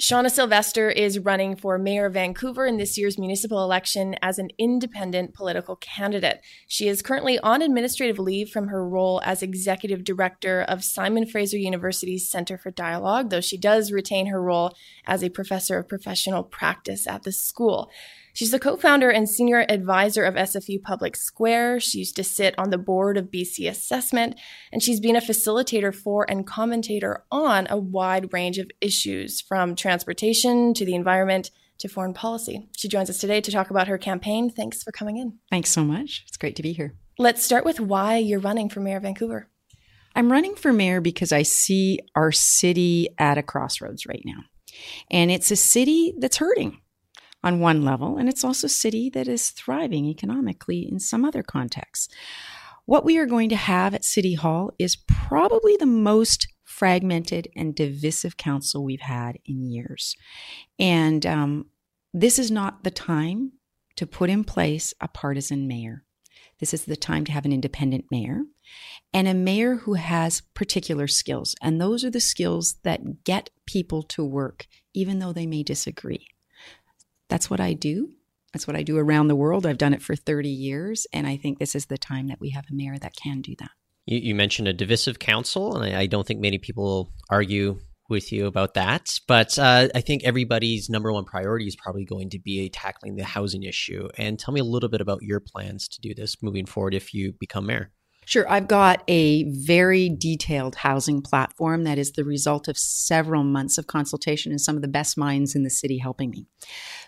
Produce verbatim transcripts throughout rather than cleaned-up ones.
Shauna Sylvester is running for Mayor of Vancouver in this year's municipal election as an independent political candidate. She is currently on administrative leave from her role as Executive Director of Simon Fraser University's Centre for Dialogue, though she does retain her role as a Professor of Professional Practice at the school. She's the co-founder and senior advisor of S F U Public Square. She used to sit on the board of B C Assessment, and she's been a facilitator for and commentator on a wide range of issues, from transportation to the environment to foreign policy. She joins us today to talk about her campaign. Thanks for coming in. Thanks so much. It's great to be here. Let's start with why you're running for Mayor of Vancouver. I'm running for mayor because I see our city at a crossroads right now. And it's a city that's hurting on one level, and it's also a city that is thriving economically in some other contexts. What we are going to have at City Hall is probably the most fragmented and divisive council we've had in years. And um, this is not the time to put in place a partisan mayor. This is the time to have an independent mayor and a mayor who has particular skills. And those are the skills that get people to work, even though they may disagree. That's what I do. That's what I do around the world. I've done it for thirty years. And I think this is the time that we have a mayor that can do that. You, you mentioned a divisive council, and I, I don't think many people argue with you about that. But uh, I think everybody's number one priority is probably going to be tackling the housing issue. And tell me a little bit about your plans to do this moving forward if you become mayor. Sure. I've got a very detailed housing platform that is the result of several months of consultation and some of the best minds in the city helping me.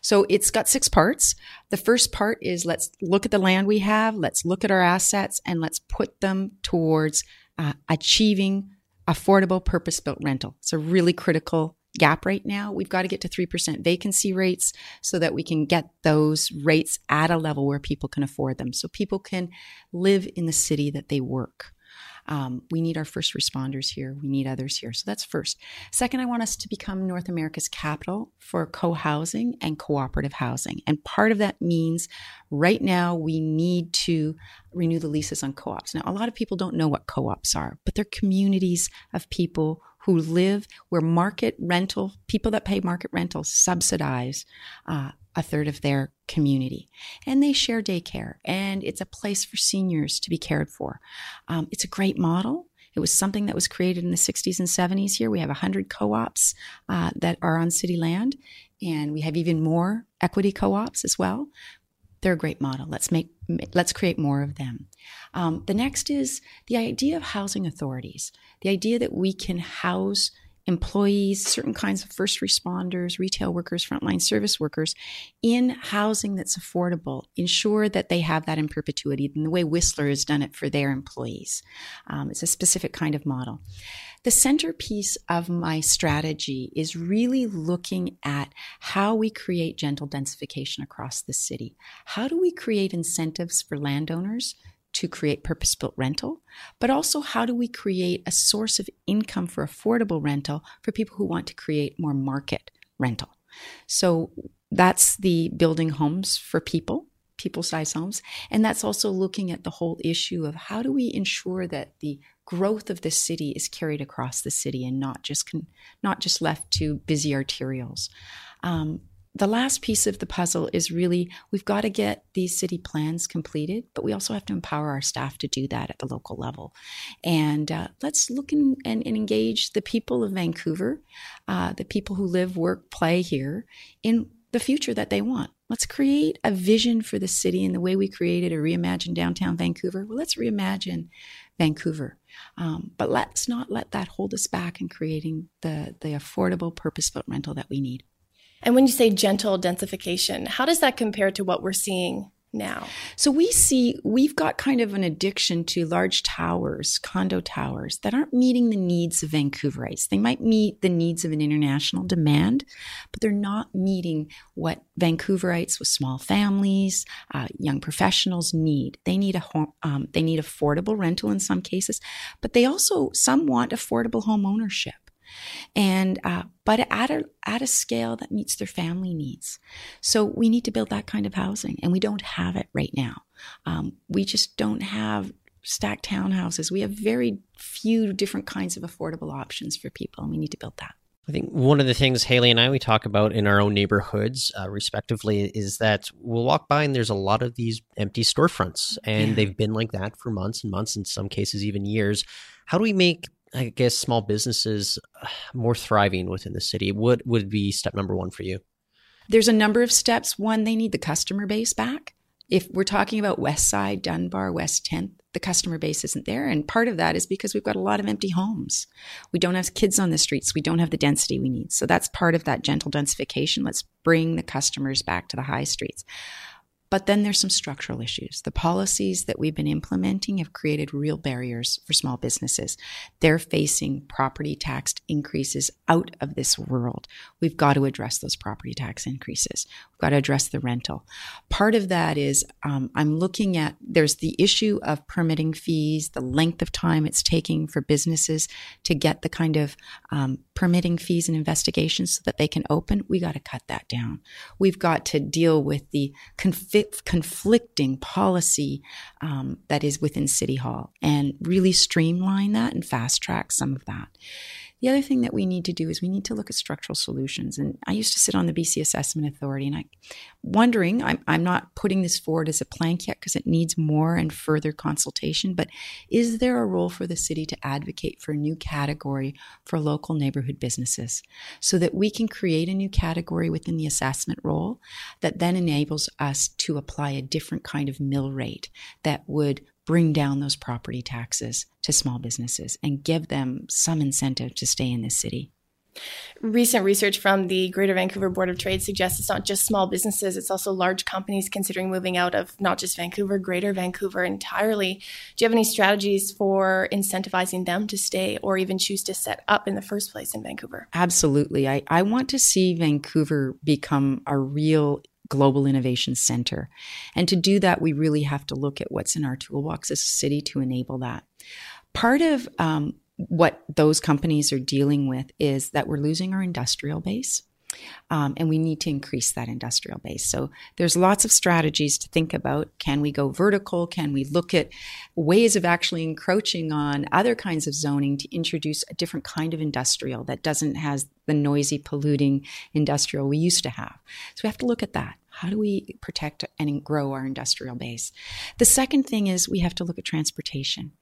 So it's got six parts. The first part is let's look at the land we have, let's look at our assets, and let's put them towards uh, achieving affordable purpose-built rental. It's a really critical gap right now. We've got to get to three percent vacancy rates so that we can get those rates at a level where people can afford them, so people can live in the city that they work. Um, we need our first responders here. We need others here. So that's first. Second, I want us to become North America's capital for co-housing and cooperative housing. And part of that means right now we need to renew the leases on co-ops. Now, a lot of people don't know what co-ops are, but they're communities of people who live where market rental, people that pay market rental subsidize uh, a third of their community. And they share daycare, and it's a place for seniors to be cared for. Um, it's a great model. It was something that was created in the sixties and seventies here. We have one hundred co-ops uh, that are on city land, and we have even more equity co-ops as well. They're a great model. Let's make, let's create more of them. Um, the next is the idea of housing authorities, the idea that we can house employees, certain kinds of first responders, retail workers, frontline service workers in housing that's affordable, ensure that they have that in perpetuity in the way Whistler has done it for their employees. Um, it's a specific kind of model. The centerpiece of my strategy is really looking at how we create gentle densification across the city. How do we create incentives for landowners to create purpose-built rental, but also how do we create a source of income for affordable rental for people who want to create more market rental? So that's the building homes for people, people-sized homes. And that's also looking at the whole issue of how do we ensure that the growth of the city is carried across the city and not just con- not just left to busy arterials. Um, The last piece of the puzzle is really we've got to get these city plans completed, but we also have to empower our staff to do that at the local level. And uh, let's look in, and, and engage the people of Vancouver, uh, the people who live, work, play here, in the future that they want. Let's create a vision for the city in the way we created a reimagined downtown Vancouver. Well, let's reimagine Vancouver. Um, but let's not let that hold us back in creating the, the affordable, purpose-built rental that we need. And when you say gentle densification, how does that compare to what we're seeing now? So we see, we've got kind of an addiction to large towers, condo towers that aren't meeting the needs of Vancouverites. They might meet the needs of an international demand, but they're not meeting what Vancouverites with small families, uh, young professionals need. They need a home, um, they need affordable rental in some cases, but they also, some want affordable home ownership. And uh, but at a at a scale that meets their family needs. So we need to build that kind of housing, and we don't have it right now. Um, we just don't have stacked townhouses. We have very few different kinds of affordable options for people, and we need to build that. I think one of the things Haley and I, we talk about in our own neighborhoods, uh, respectively, is that we'll walk by and there's a lot of these empty storefronts, and yeah. they've been like that for months and months, in some cases, even years. How do we make, I guess, small businesses more thriving within the city? What would be step number one for you? There's a number of steps. One, they need the customer base back. If we're talking about West Side, Dunbar, West tenth, the customer base isn't there. And part of that is because we've got a lot of empty homes. We don't have kids on the streets. We don't have the density we need. So that's part of that gentle densification. Let's bring the customers back to the high streets. But then there's some structural issues. The policies that we've been implementing have created real barriers for small businesses. They're facing property tax increases out of this world. We've got to address those property tax increases. We've got to address the rental. Part of that is um, I'm looking at, there's the issue of permitting fees, the length of time it's taking for businesses to get the kind of um, permitting fees and investigations so that they can open. We got to cut that down. We've got to deal with the conflict conflicting policy um, that is within City Hall and really streamline that and fast track some of that. The other thing that we need to do is we need to look at structural solutions. And I used to sit on the B C Assessment Authority, and I'm wondering, I'm, I'm not putting this forward as a plank yet because it needs more and further consultation, but is there a role for the city to advocate for a new category for local neighborhood businesses so that we can create a new category within the assessment role that then enables us to apply a different kind of mill rate that would bring down those property taxes to small businesses and give them some incentive to stay in this city? Recent research from the Greater Vancouver Board of Trade suggests it's not just small businesses, it's also large companies considering moving out of not just Vancouver, Greater Vancouver entirely. Do you have any strategies for incentivizing them to stay or even choose to set up in the first place in Vancouver? Absolutely. I, I want to see Vancouver become a real global innovation center. And to do that, we really have to look at what's in our toolbox as a city to enable that. Part of um, what those companies are dealing with is that we're losing our industrial base. Um, and we need to increase that industrial base. So there's lots of strategies to think about. Can we go vertical? Can we look at ways of actually encroaching on other kinds of zoning to introduce a different kind of industrial that doesn't have the noisy, polluting industrial we used to have? So we have to look at that. How do we protect and grow our industrial base? The second thing is we have to look at transportation.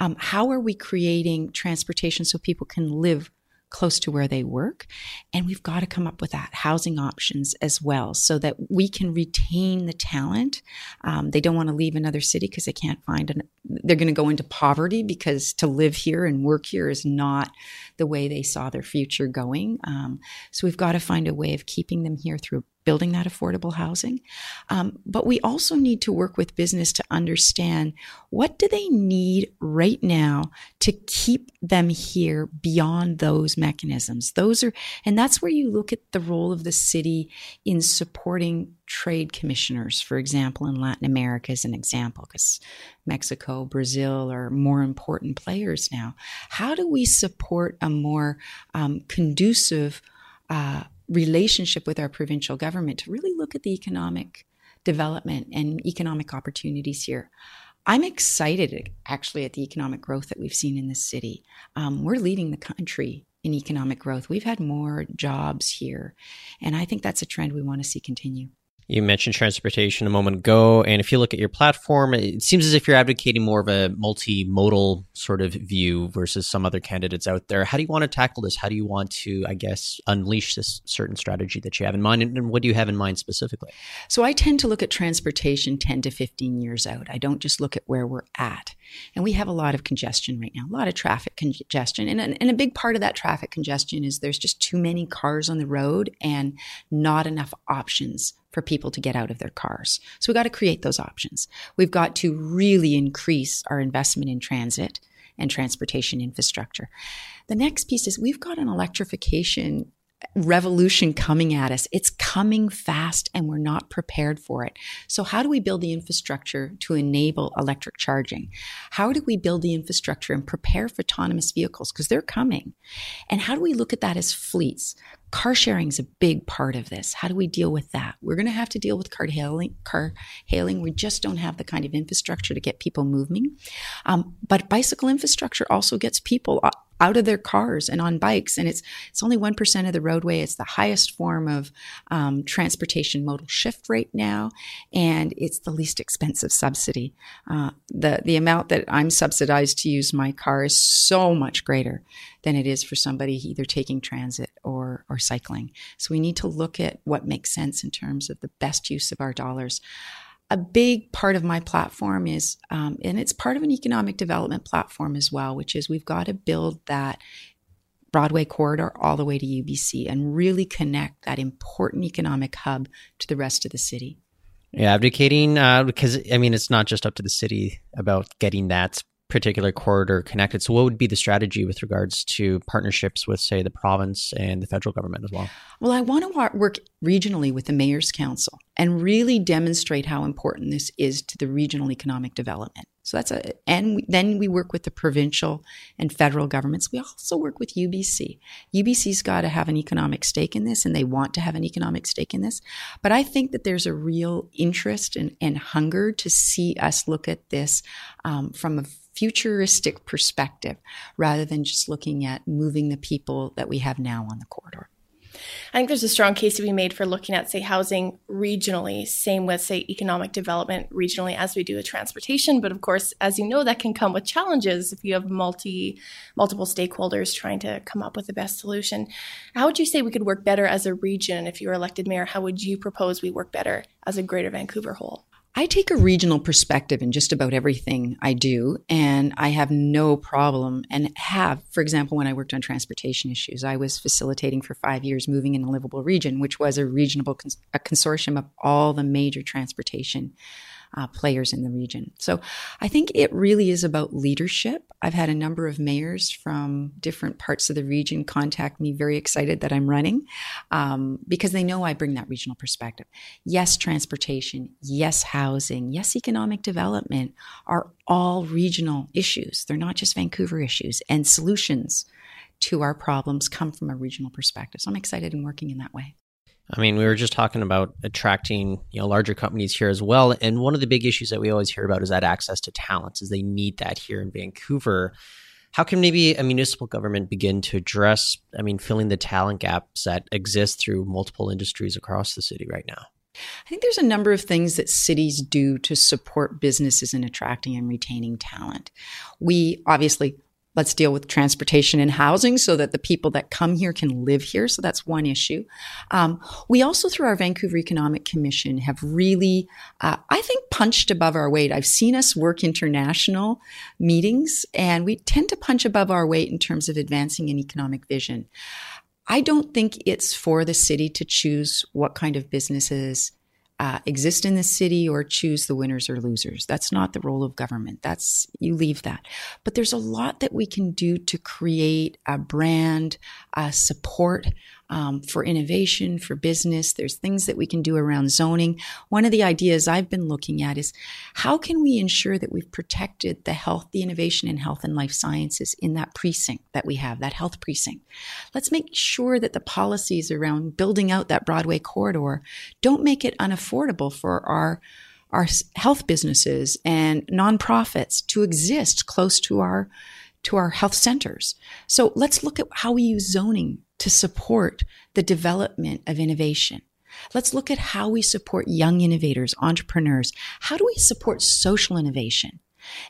Um, how are we creating transportation so people can live close to where they work? And we've got to come up with that housing options as well so that we can retain the talent. Um, they don't want to leave another city because they can't find, an, they're going to go into poverty because to live here and work here is not the way they saw their future going. Um, so we've got to find a way of keeping them here through building that affordable housing. Um, but we also need to work with business to understand what do they need right now to keep them here beyond those mechanisms. Those are, and that's where you look at the role of the city in supporting trade commissioners, for example, in Latin America as an example, because Mexico, Brazil are more important players now. How do we support a more um, conducive uh relationship with our provincial government to really look at the economic development and economic opportunities here? I'm excited actually at the economic growth that we've seen in this city. Um, we're leading the country in economic growth. We've had more jobs here. And I think that's a trend we want to see continue. You mentioned transportation a moment ago, and if you look at your platform, it seems as if you're advocating more of a multimodal sort of view versus some other candidates out there. How do you want to tackle this? How do you want to, I guess, unleash this certain strategy that you have in mind, and what do you have in mind specifically? So I tend to look at transportation ten to fifteen years out. I don't just look at where we're at. And we have a lot of congestion right now, a lot of traffic congestion. And, and a big part of that traffic congestion is there's just too many cars on the road and not enough options for people to get out of their cars. So we've got to create those options. We've got to really increase our investment in transit and transportation infrastructure. The next piece is we've got an electrification revolution coming at us. It's coming fast and we're not prepared for it. So how do we build the infrastructure to enable electric charging? How do we build the infrastructure and prepare for autonomous vehicles? Because they're coming. And how do we look at that as fleets? Car sharing is a big part of this. How do we deal with that? We're going to have to deal with car hailing. Car hailing. We just don't have the kind of infrastructure to get people moving. Um, but bicycle infrastructure also gets people out of their cars and on bikes. And it's it's only one percent of the roadway. It's the highest form of um, transportation modal shift right now, and it's the least expensive subsidy. Uh, the, the amount that I'm subsidized to use my car is so much greater than it is for somebody either taking transit or, or cycling. So we need to look at what makes sense in terms of the best use of our dollars. A big part of my platform is, um, and it's part of an economic development platform as well, which is we've got to build that Broadway corridor all the way to U B C and really connect that important economic hub to the rest of the city. Yeah, abdicating, uh, because, I mean, it's not just up to the city about getting that particular corridor connected. So what would be the strategy with regards to partnerships with, say, the province and the federal government as well? Well, I want to work regionally with the Mayor's Council and really demonstrate how important this is to the regional economic development. So that's a, and then we work with the provincial and federal governments. We also work with U B C. U B C's got to have an economic stake in this, and they want to have an economic stake in this. But I think that there's a real interest and, and hunger to see us look at this um, from a futuristic perspective, rather than just looking at moving the people that we have now on the corridor. I think there's a strong case to be made for looking at, say, housing regionally, same with, say, economic development regionally as we do with transportation. But of course, as you know, that can come with challenges if you have multi, multiple stakeholders trying to come up with the best solution. How would you say we could work better as a region? If you were elected mayor, how would you propose we work better as a Greater Vancouver whole? I take a regional perspective in just about everything I do, and I have no problem and have, for example, when I worked on transportation issues, I was facilitating for five years Moving in a Livable Region, which was a regional cons- a consortium of all the major transportation uh, players in the region. So I think it really is about leadership. I've had a number of mayors from different parts of the region contact me, very excited that I'm running, um, because they know I bring that regional perspective. Yes, transportation, yes, housing. Housing, yes, economic development are all regional issues. They're not just Vancouver issues, and solutions to our problems come from a regional perspective. So I'm excited in working in that way. I mean, we were just talking about attracting, you know, larger companies here as well. And one of the big issues that we always hear about is that access to talent, is they need that here in Vancouver. How can maybe a municipal government begin to address, I mean, filling the talent gaps that exist through multiple industries across the city right now? I think there's a number of things that cities do to support businesses in attracting and retaining talent. We obviously, let's deal with transportation and housing so that the people that come here can live here. So that's one issue. Um, we also, through our Vancouver Economic Commission, have really, uh, I think, punched above our weight. I've seen us work international meetings, and we tend to punch above our weight in terms of advancing an economic vision. I don't think it's for the city to choose what kind of businesses uh, exist in the city or choose the winners or losers. That's not the role of government. That's, you leave that. But there's a lot that we can do to create a brand, uh, support um, for innovation, for business. There's things that we can do around zoning. One of the ideas I've been looking at is how can we ensure that we've protected the health, the innovation in health and life sciences in that precinct that we have, that health precinct. Let's make sure that the policies around building out that Broadway corridor don't make it unaffordable affordable for our our health businesses and nonprofits to exist close to our to our health centers. So let's look at how we use zoning to support the development of innovation. Let's look at how we support young innovators, entrepreneurs. How do we support social innovation?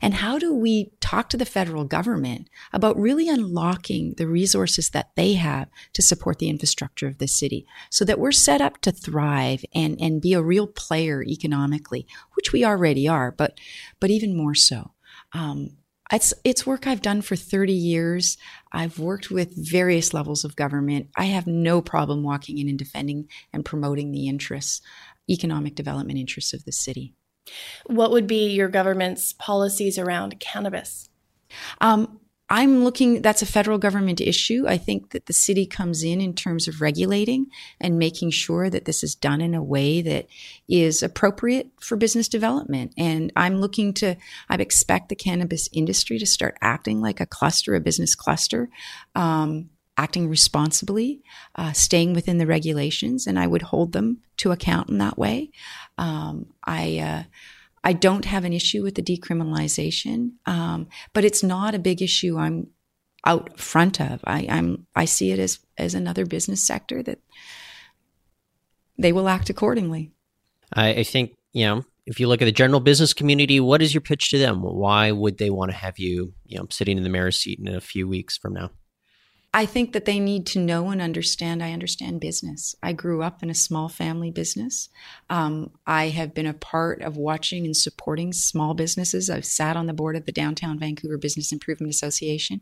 And how do we talk to the federal government about really unlocking the resources that they have to support the infrastructure of the city so that we're set up to thrive and, and be a real player economically, which we already are, but but even more so. Um, it's it's work I've done for thirty years. I've worked with various levels of government. I have no problem walking in and defending and promoting the interests, economic development interests of the city. What would be your government's policies around cannabis? Um, I'm looking, that's a federal government issue. I think that the city comes in in terms of regulating and making sure that this is done in a way that is appropriate for business development. And I'm looking to, I expect the cannabis industry to start acting like a cluster, a business cluster, um, acting responsibly, uh, staying within the regulations, and I would hold them to account in that way. Um, I uh, I don't have an issue with the decriminalization, um, but it's not a big issue I'm out front of. I, I'm I see it as as another business sector that they will act accordingly. I, I think, you know, if you look at the general business community, what is your pitch to them? Why would they want to have you, you know, sitting in the mayor's seat in a few weeks from now? I think that they need to know and understand. I understand business. I grew up in a small family business. Um, I have been a part of watching and supporting small businesses. I've sat on the board of the Downtown Vancouver Business Improvement Association.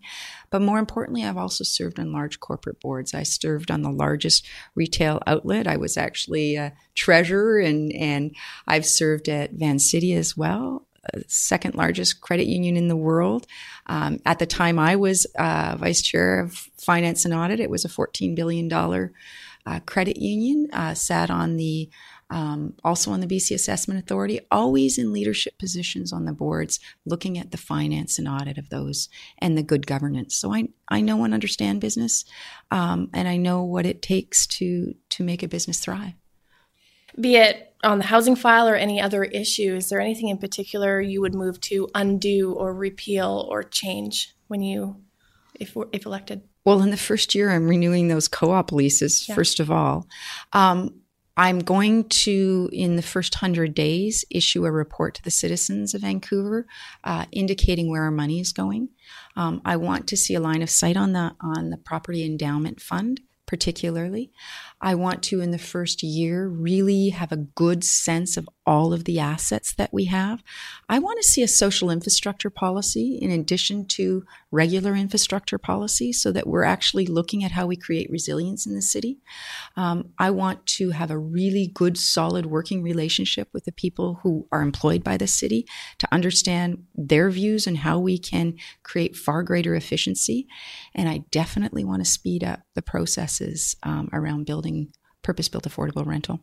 But more importantly, I've also served on large corporate boards. I served on the largest retail outlet. I was actually a treasurer, and, and I've served at Vancity as well, second largest credit union in the world. Um, at the time I was uh, vice chair of finance and audit, it was a fourteen billion dollars uh, credit union, uh, sat on the, um, also on the B C Assessment Authority, always in leadership positions on the boards, looking at the finance and audit of those and the good governance. So I, I know and understand business, um, and I know what it takes to, to make a business thrive. Be it on the housing file or any other issue, is there anything in particular you would move to undo or repeal or change when you, if if elected? Well, in the first year, I'm renewing those co-op leases, yeah. First of all. Um, I'm going to, in the first hundred days, issue a report to the citizens of Vancouver, uh, indicating where our money is going. Um, I want to see a line of sight on the on the Property Endowment Fund. Particularly, I want to, in the first year, really have a good sense of all of the assets that we have. I want to see a social infrastructure policy in addition to regular infrastructure policy so that we're actually looking at how we create resilience in the city. Um, I want to have a really good, solid working relationship with the people who are employed by the city to understand their views and how we can create far greater efficiency. And I definitely want to speed up the process Um, around building purpose-built affordable rental.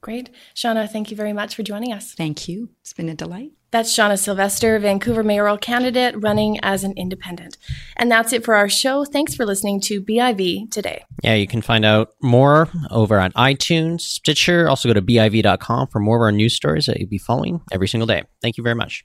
Great. Shauna, thank you very much for joining us. Thank you. It's been a delight. That's Shauna Sylvester, Vancouver mayoral candidate running as an independent. And that's it for our show. Thanks for listening to B I V Today. Yeah, you can find out more over on iTunes, Stitcher. Also go to B I V dot com for more of our news stories that you'll be following every single day. Thank you very much.